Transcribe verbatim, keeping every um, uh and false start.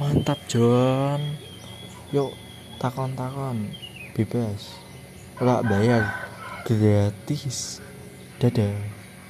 Mantap John. Yuk takon-takon, bebas, nggak bayar, gratis. Dadah.